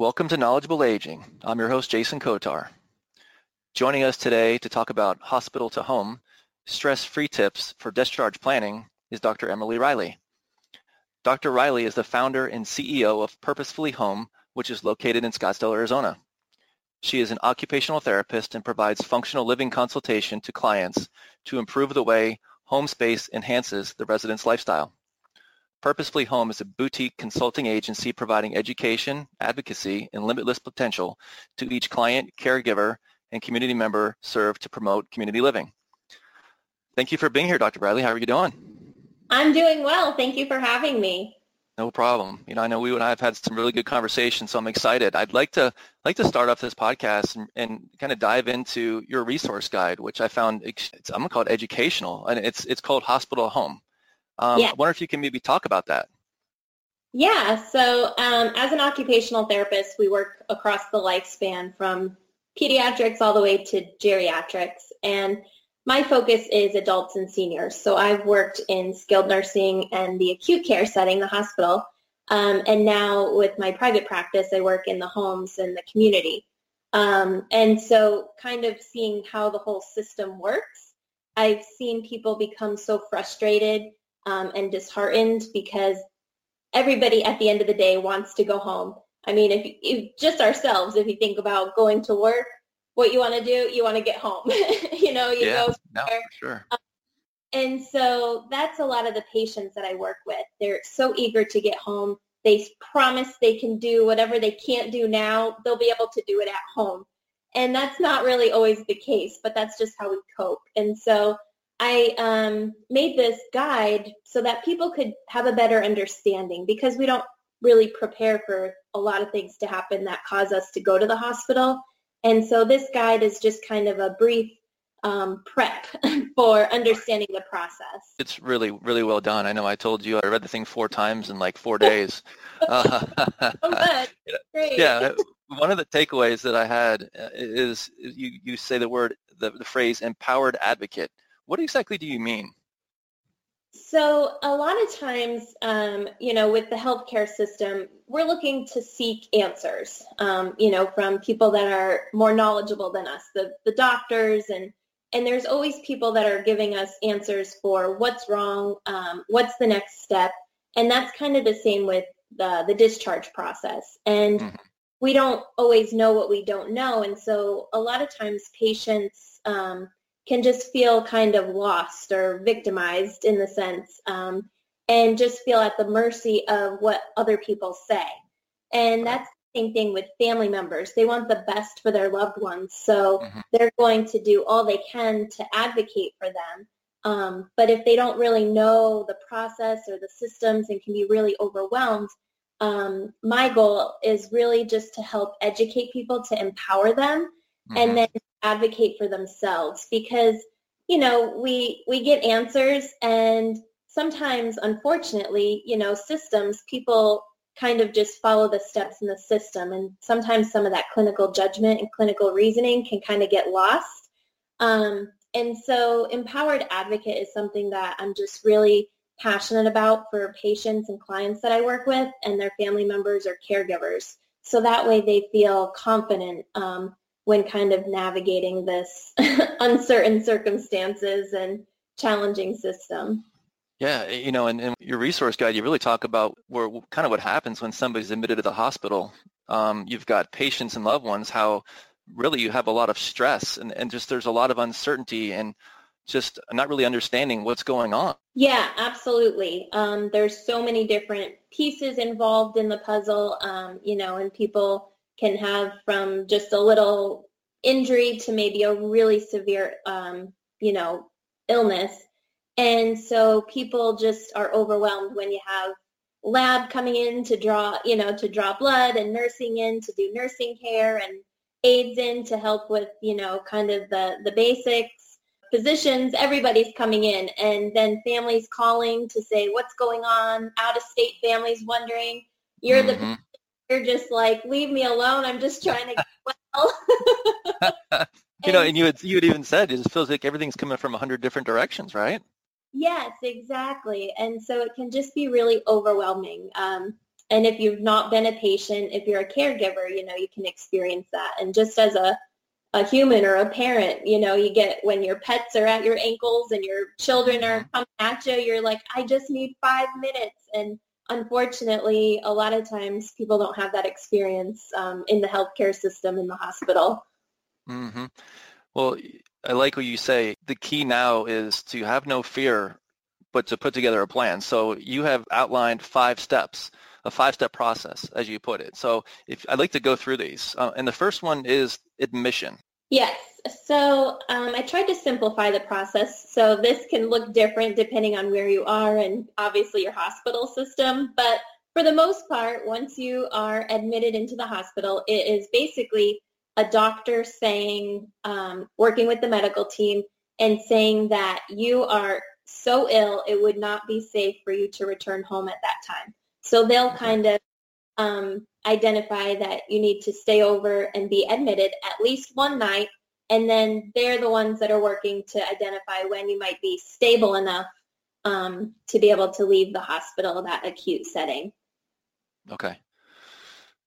Welcome to Knowledgeable Aging. I'm your host, Jason Kotar. Joining us today to talk about hospital to home, stress-free tips for discharge planning is Dr. Emily Riley. Dr. Riley is the founder and CEO of Purposefully Home, which is located in Scottsdale, Arizona. She is an occupational therapist and provides functional living consultation to clients to improve the way home space enhances the resident's lifestyle. Purposefully Home is a boutique consulting agency providing education, advocacy, and limitless potential to each client, caregiver, and community member served to promote community living. Thank you for being here, Dr. Riley. How are you doing? I'm doing well. Thank you for having me. No problem. I know you and I have had some really good conversations, so I'm excited. I'd like to start off this podcast and kind of dive into your resource guide, which I found, I'm going to call it educational, and it's called Hospital to Home. I wonder if you can maybe talk about that. Yeah, so as an occupational therapist, we work across the lifespan from pediatrics all the way to geriatrics, and my focus is adults and seniors. So I've worked in skilled nursing and the acute care setting, the hospital, and now with my private practice, I work in the homes and the community. And so kind of seeing how the whole system works, I've seen people become so frustrated and disheartened because everybody at the end of the day wants to go home. If just ourselves, if you think about going to work, what you want to do, you want to get home. Go somewhere. Sure. And so that's a lot of the patients that I work with. They're so eager to get home. They promise they can do whatever they can't do now. They'll be able to do it at home. And that's not really always the case, but that's just how we cope. And so I made this guide so that people could have a better understanding, because we don't really prepare for a lot of things to happen that cause us to go to the hospital. And so this guide is just kind of a brief prep for understanding the process. It's really, really well done. I know I told you I read the thing 4 times in like 4 days. Great. Yeah. One of the takeaways that I had is you say the phrase empowered advocate. What exactly do you mean? So a lot of times, with the healthcare system, we're looking to seek answers, from people that are more knowledgeable than us, the doctors, and there's always people that are giving us answers for what's wrong, what's the next step, and that's kind of the same with the discharge process. And we don't always know what we don't know, and so a lot of times patients can just feel kind of lost or victimized in the sense, and just feel at the mercy of what other people say. And that's the same thing with family members. They want the best for their loved ones, so they're going to do all they can to advocate for them. But if they don't really know the process or the systems and can be really overwhelmed, my goal is really just to help educate people, to empower them, and then advocate for themselves, because we get answers, and sometimes, unfortunately, systems, people kind of just follow the steps in the system, and sometimes some of that clinical judgment and clinical reasoning can kind of get lost, and so empowered advocate is something that I'm just really passionate about for patients and clients that I work with and their family members or caregivers, so that way they feel confident when kind of navigating this uncertain circumstances and challenging system. Yeah, and your resource guide, you really talk about kind of what happens when somebody's admitted to the hospital. You've got patients and loved ones, how really you have a lot of stress and just there's a lot of uncertainty and just not really understanding what's going on. Yeah, absolutely. There's so many different pieces involved in the puzzle, and people can have from just a little injury to maybe a really severe, illness. And so people just are overwhelmed when you have lab coming in to draw blood, and nursing in to do nursing care, and aides in to help with, kind of the basics, physicians, everybody's coming in. And then families calling to say, what's going on? Out of state families wondering, you're the... You're just like, leave me alone. I'm just trying to get well. And you had even said, it just feels like everything's coming from 100 different directions, right? Yes, exactly. And so it can just be really overwhelming. And if you've not been a patient, if you're a caregiver, you know, you can experience that. And just as a human or a parent, you know, you get when your pets are at your ankles and your children are coming at you, you're like, I just need 5 minutes. And unfortunately, a lot of times people don't have that experience in the healthcare system, in the hospital. Mm-hmm. Well, I like what you say. The key now is to have no fear, but to put together a plan. So you have outlined 5 steps, a 5-step process, as you put it. So if I'd like to go through these. And the first one is admission. Yes. So I tried to simplify the process. So this can look different depending on where you are and obviously your hospital system. But for the most part, once you are admitted into the hospital, it is basically a doctor saying, working with the medical team and saying that you are so ill, it would not be safe for you to return home at that time. So they'll kind of identify that you need to stay over and be admitted at least one night, and then they're the ones that are working to identify when you might be stable enough to be able to leave the hospital, that acute setting. Okay.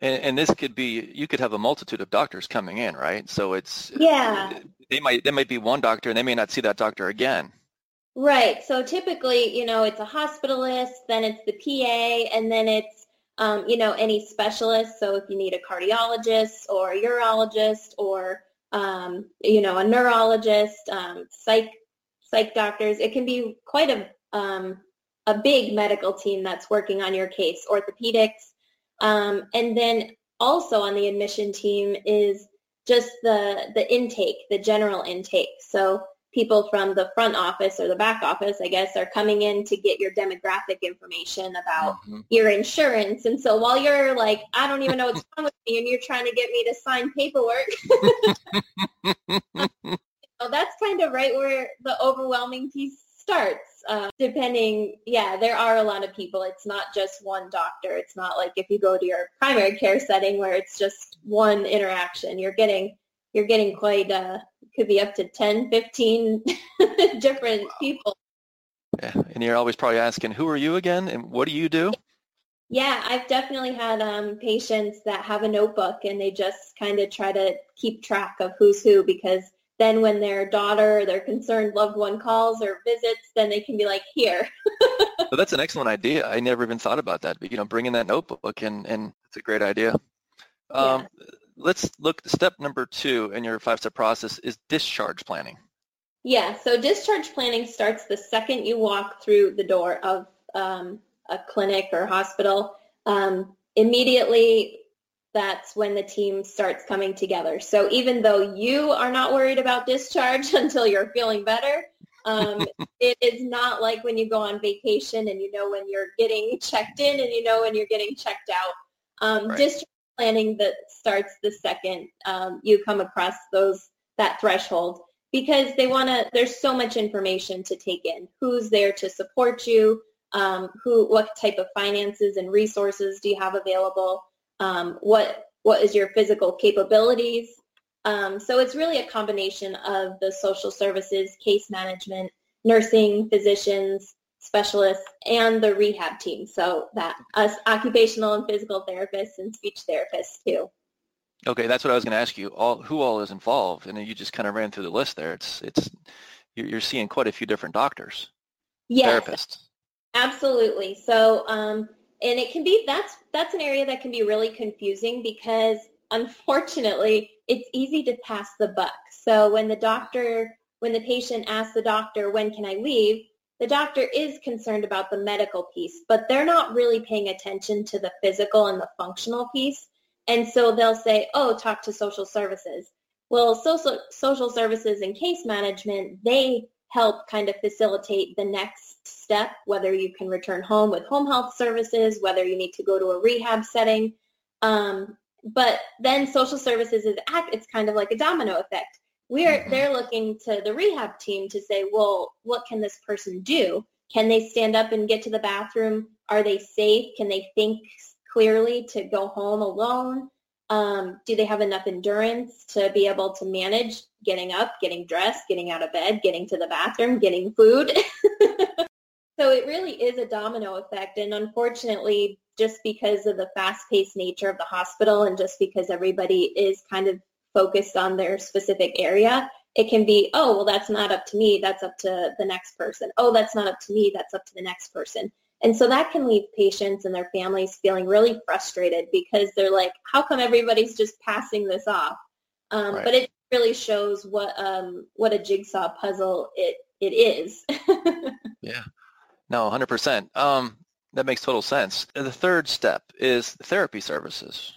And this could be, you could have a multitude of doctors coming in, right? So it's, yeah, they might be one doctor and they may not see that doctor again. Right. So typically, you know, it's a hospitalist, then it's the PA, and then it's, you know, any specialist. So if you need a cardiologist or a urologist or, you know, a neurologist, psych doctors, it can be quite a big medical team that's working on your case, orthopedics. And then also on the admission team is just the intake, the general intake. So people from the front office or the back office, I guess, are coming in to get your demographic information about your insurance. And so while you're like, I don't even know what's wrong with me, and you're trying to get me to sign paperwork, so that's kind of right where the overwhelming piece starts. Depending, there are a lot of people. It's not just one doctor. It's not like if you go to your primary care setting where it's just one interaction. You're getting quite could be up to 10, 15 different people. Yeah, and you're always probably asking, who are you again, and what do you do? Yeah, I've definitely had patients that have a notebook and they just kind of try to keep track of who's who, because then when their daughter or their concerned loved one calls or visits, then they can be like, here. Well, that's an excellent idea. I never even thought about that. But, you know, bring in that notebook, and it's a great idea. Let's look, step number 2 in your 5-step process is discharge planning. Yeah, so discharge planning starts the second you walk through the door of a clinic or hospital. Immediately, that's when the team starts coming together. So even though you are not worried about discharge until you're feeling better, it is not like when you go on vacation and you know when you're getting checked in and you know when you're getting checked out. Right. Discharge planning that starts the second you come across that threshold, because they want to. There's so much information to take in. Who's there to support you? What type of finances and resources do you have available? What is your physical capabilities? So it's really a combination of the social services, case management, nursing, physicians, specialists, and the rehab team. So that us occupational and physical therapists and speech therapists too. Okay, that's what I was going to ask you. Who all is involved? And then you just kind of ran through the list there. It's you're seeing quite a few different doctors, therapists. Absolutely. So. And it can be, that's an area that can be really confusing, because unfortunately it's easy to pass the buck. So when the patient asks the doctor, when can I leave? The doctor is concerned about the medical piece, but they're not really paying attention to the physical and the functional piece. And so they'll say, oh, talk to social services. Well, social services and case management, they help kind of facilitate the next step, whether you can return home with home health services, whether you need to go to a rehab setting. But then social services it's kind of like a domino effect. They're looking to the rehab team to say, well, what can this person do? Can they stand up and get to the bathroom? Are they safe? Can they think clearly to go home alone? Do they have enough endurance to be able to manage getting up, getting dressed, getting out of bed, getting to the bathroom, getting food? So it really is a domino effect. And unfortunately, just because of the fast-paced nature of the hospital and just because everybody is kind of focused on their specific area, it can be, oh, well, that's not up to me. That's up to the next person. Oh, that's not up to me. That's up to the next person. And so that can leave patients and their families feeling really frustrated because they're like, how come everybody's just passing this off? Right. But it really shows what a jigsaw puzzle it is. Yeah. No, 100%. That makes total sense. The third step is therapy services.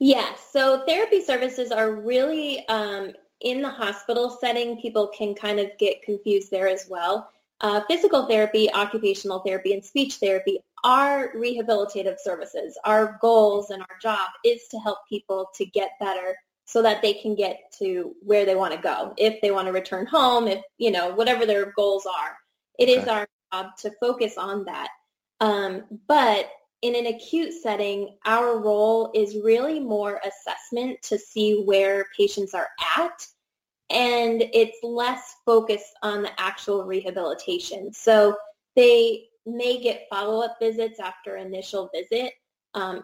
Yeah. So therapy services are really in the hospital setting. People can kind of get confused there as well. Physical therapy, occupational therapy, and speech therapy are rehabilitative services. Our goals and our job is to help people to get better so that they can get to where they want to go. If they want to return home, if, you know, whatever their goals are, it is our job to focus on that. But in an acute setting, our role is really more assessment to see where patients are at, and it's less focused on the actual rehabilitation. So they may get follow-up visits after initial visit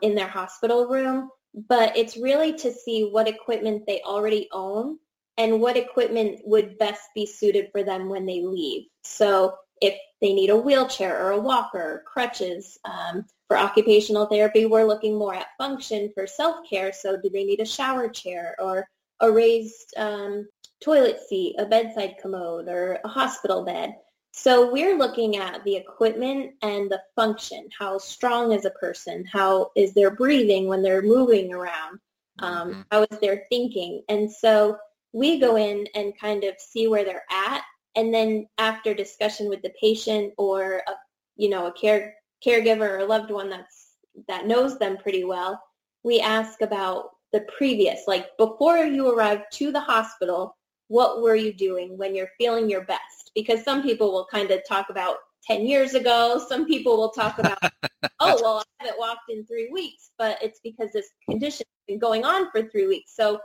in their hospital room, but it's really to see what equipment they already own and what equipment would best be suited for them when they leave. So if they need a wheelchair or a walker, crutches. For occupational therapy, we're looking more at function. For self-care, so do they need a shower chair or a raised toilet seat, a bedside commode, or a hospital bed? So we're looking at the equipment and the function. How strong is a person? How is their breathing when they're moving around? How is their thinking? And so we go in and kind of see where they're at. And then after discussion with the patient or a caregiver or a loved one that knows them pretty well, we ask about the previous, like before you arrived to the hospital, what were you doing when you're feeling your best? Because some people will kind of talk about 10 years ago. Some people will talk about, oh, well, I haven't walked in 3 weeks, but it's because this condition has been going on for 3 weeks. So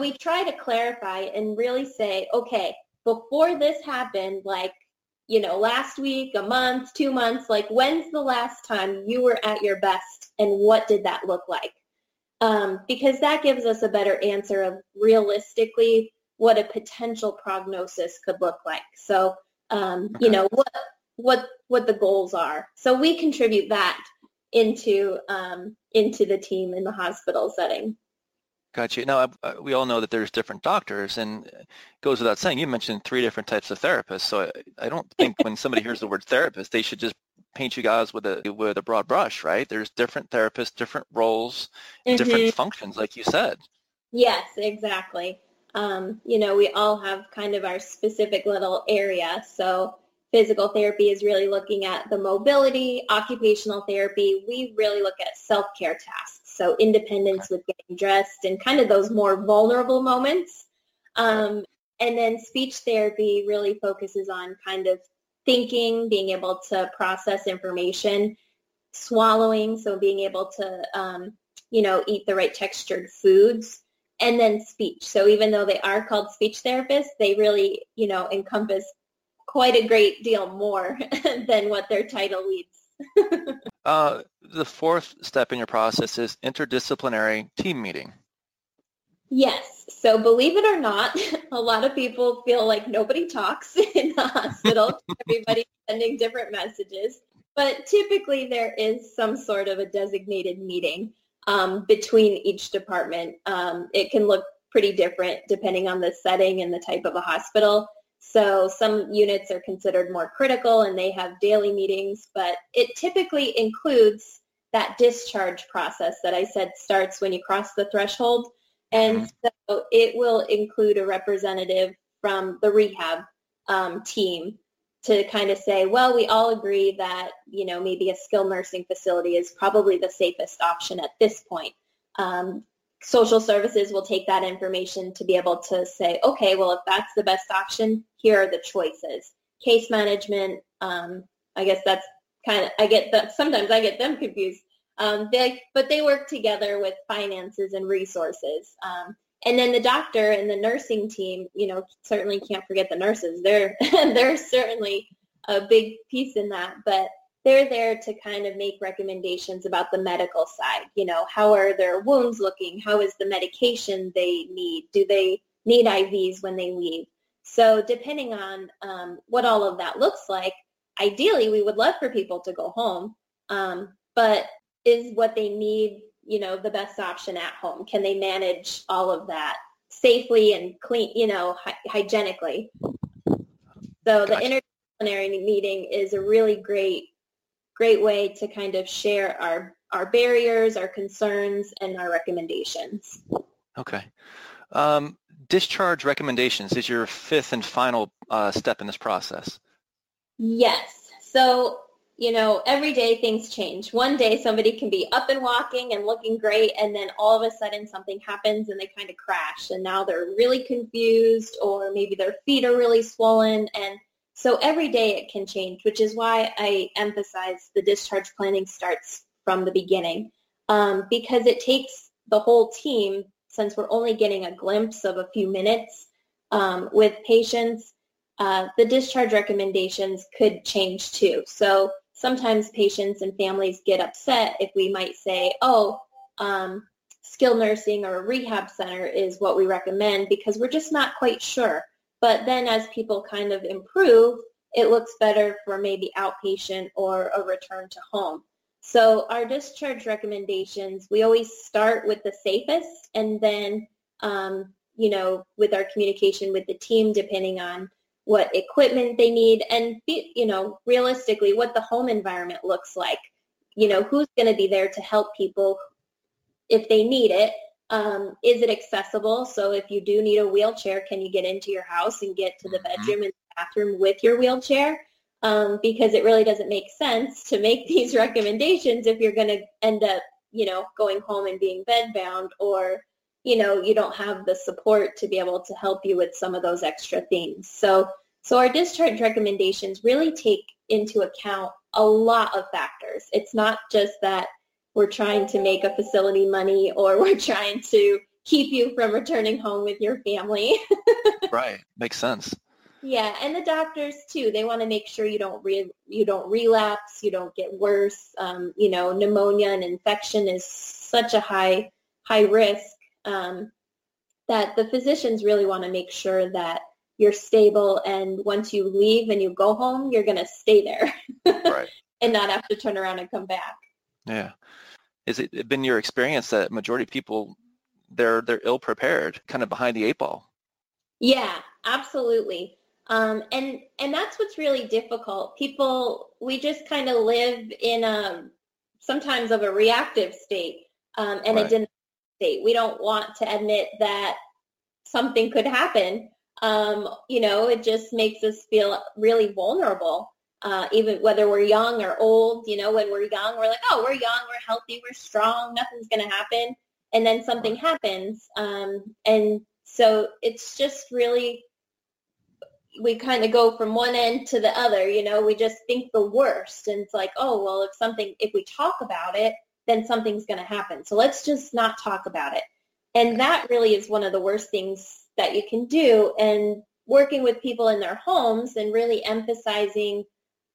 we try to clarify and really say, okay, before this happened, like, you know, last week, a month, 2 months, like when's the last time you were at your best and what did that look like? Because that gives us a better answer of realistically what a potential prognosis could look like. So, you know, what the goals are. So we contribute that into the team in the hospital setting. Gotcha. Now, we all know that there's different doctors, and it goes without saying, you mentioned 3 different types of therapists, so I don't think when somebody hears the word therapist, they should just paint you guys with a broad brush, right? There's different therapists, different roles, different functions, like you said. Yes, exactly. You know, we all have kind of our specific little area, so physical therapy is really looking at the mobility, occupational therapy. We really look at self-care tasks, so independence with getting dressed and kind of those more vulnerable moments. And then speech therapy really focuses on kind of thinking, being able to process information, swallowing, so being able to, you know, eat the right textured foods. And then speech. So even though they are called speech therapists, they really, you know, encompass quite a great deal more than what their title leads. The fourth step in your process is interdisciplinary team meeting. Yes. So believe it or not, a lot of people feel like nobody talks in the hospital. Everybody's sending different messages. But typically there is some sort of a designated meeting between each department. It can look pretty different depending on the setting and the type of a hospital. So some units are considered more critical and they have daily meetings, but it typically includes that discharge process that I said starts when you cross the threshold. And so it will include a representative from the rehab team to kind of say, well, we all agree that, you know, maybe a skilled nursing facility is probably the safest option at this point. Social services will take that information to be able to say, okay, well, if that's the best option, here are the choices. Case management, I guess that's kind of, I get that, sometimes I get them confused. But they work together with finances and resources. And then the doctor and the nursing team, you know, certainly can't forget the nurses. They're certainly a big piece in that, but they're there to kind of make recommendations about the medical side. You know, how are their wounds looking? How is the medication they need? Do they need IVs when they leave? So depending on what all of that looks like, ideally we would love for people to go home, but is what they need, you know, the best option at home? Can they manage all of that safely and clean, you know, hygienically? So the interdisciplinary meeting is a really great way to kind of share our barriers, our concerns, and our recommendations. Okay. Discharge recommendations is your fifth and final step in this process. Yes. So, you know, every day things change. One day somebody can be up and walking and looking great, and then all of a sudden something happens and they kind of crash, and now they're really confused, or maybe their feet are really swollen. And so every day it can change, which is why I emphasize the discharge planning starts from the beginning, because it takes the whole team, since we're only getting a glimpse of a few minutes with patients. The discharge recommendations could change too. So sometimes patients and families get upset if we might say, skilled nursing or a rehab center is what we recommend, because we're just not quite sure. But then as people kind of improve, it looks better for maybe outpatient or a return to home. So our discharge recommendations, we always start with the safest, and then, you know, with our communication with the team, depending on what equipment they need and, you know, realistically what the home environment looks like, you know, who's going to be there to help people if they need it. Is it accessible? So if you do need a wheelchair, can you get into your house and get to the bedroom and bathroom with your wheelchair? Because it really doesn't make sense to make these recommendations if you're going to end up, you know, going home and being bedbound, or, you know, you don't have the support to be able to help you with some of those extra things. So our discharge recommendations really take into account a lot of factors. It's not just that we're trying to make a facility money, or we're trying to keep you from returning home with your family. Right. Makes sense. Yeah. And the doctors too, they want to make sure you don't relapse, you don't get worse. You know, pneumonia and infection is such a high risk, that the physicians really want to make sure that you're stable, and once you leave and you go home, you're going to stay there. Right. And not have to turn around and come back. Yeah. Has it been your experience that majority of people, they're ill prepared, kind of behind the eight ball? Yeah, absolutely. And that's what's really difficult. People, we just kind of live in sometimes of a reactive state, and right. It didn't. We don't want to admit that something could happen. You know, it just makes us feel really vulnerable, even whether we're young or old. You know, when we're young, we're like, oh, we're young, we're healthy, we're strong, nothing's going to happen. And then something happens. And so it's just really, we kind of go from one end to the other. You know, we just think the worst. And it's like, oh, well, if we talk about it, then something's going to happen. So let's just not talk about it. And that really is one of the worst things that you can do. And working with people in their homes and really emphasizing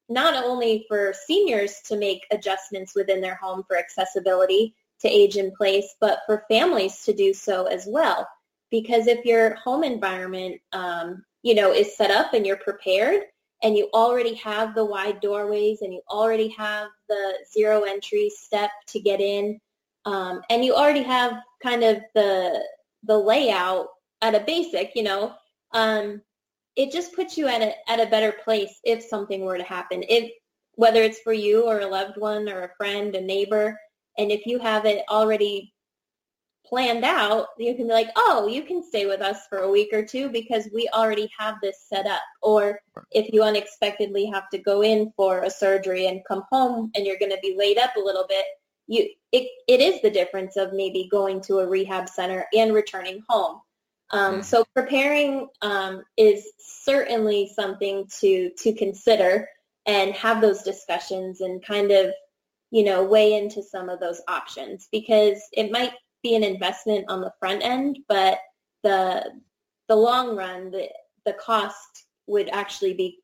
not only for seniors to make adjustments within their home for accessibility to age in place, but for families to do so as well. Because if your home environment, you know, is set up and you're prepared, and you already have the wide doorways, and you already have the zero entry step to get in, and you already have kind of the layout at a basic, you know, it just puts you at a better place if something were to happen, whether it's for you or a loved one or a friend, a neighbor. And if you have it already planned out, you can be like, oh, you can stay with us for a week or two because we already have this set up. Or if you unexpectedly have to go in for a surgery and come home and you're going to be laid up a little bit, it is the difference of maybe going to a rehab center and returning home. So preparing is certainly something to consider and have those discussions and kind of, you know, weigh into some of those options, because it might be an investment on the front end, but the long run, the cost would actually be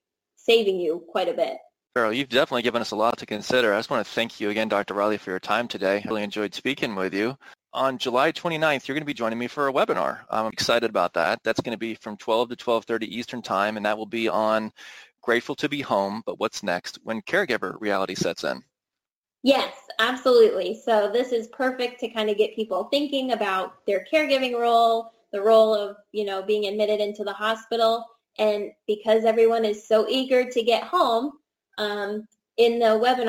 saving you quite a bit. Farrell, you've definitely given us a lot to consider. I just want to thank you again, Dr. Riley, for your time today. I really enjoyed speaking with you. On July 29th, you're going to be joining me for a webinar. I'm excited about that. That's going to be from 12 to 12:30 Eastern Time, and that will be on Grateful to be Home, but What's Next When Caregiver Reality Sets In. Yes, absolutely. So this is perfect to kind of get people thinking about their caregiving role, the role of, you know, being admitted into the hospital. And because everyone is so eager to get home, in the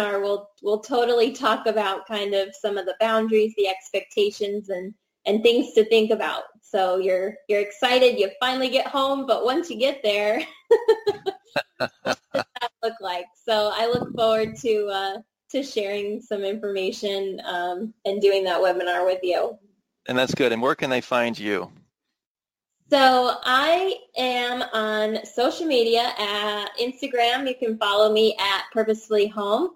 webinar, we'll totally talk about kind of some of the boundaries, the expectations, and things to think about. So you're excited, you finally get home, but once you get there, what does that look like? So I look forward to sharing some information and doing that webinar with you. And that's good. And where can they find you? So I am on social media at Instagram. You can follow me at Purposefully Home.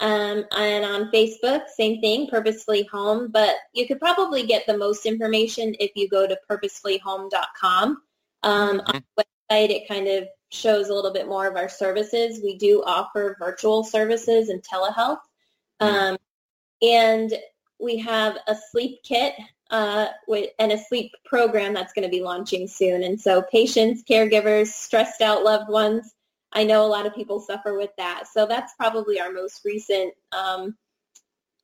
And on Facebook, same thing, Purposefully Home. But you could probably get the most information if you go to purposefullyhome.com. On the website, it kind of shows a little bit more of our services. We do offer virtual services and telehealth. And we have a sleep kit and a sleep program that's going to be launching soon. And so patients, caregivers, stressed out loved ones, I know a lot of people suffer with that. So that's probably our most recent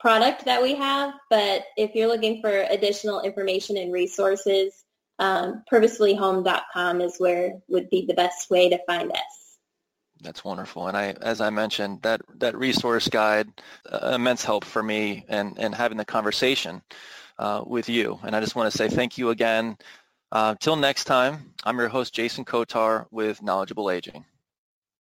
product that we have. But if you're looking for additional information and resources, purposefullyhome.com is where would be the best way to find us. That's wonderful. And I, as I mentioned, that resource guide, immense help for me and having the conversation with you. And I just want to say thank you again. Till next time, I'm your host, Jason Kotar with Knowledgeable Aging.